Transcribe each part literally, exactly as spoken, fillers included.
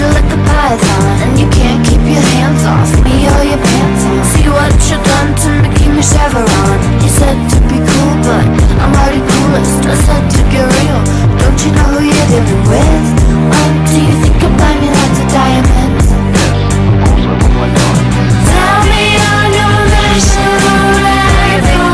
you like a python, and you can't keep your hands off me or your pants on. See what you done to me, give me Chevron. You said to be cool, but I'm already coolest. I said to get real, don't you know who you're dealing with? When do you think you'll buy me lots of diamonds? Tell me on your national anthem.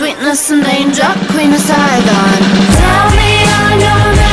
Sweetness and danger, Queen of Saigon. Tell me on your name.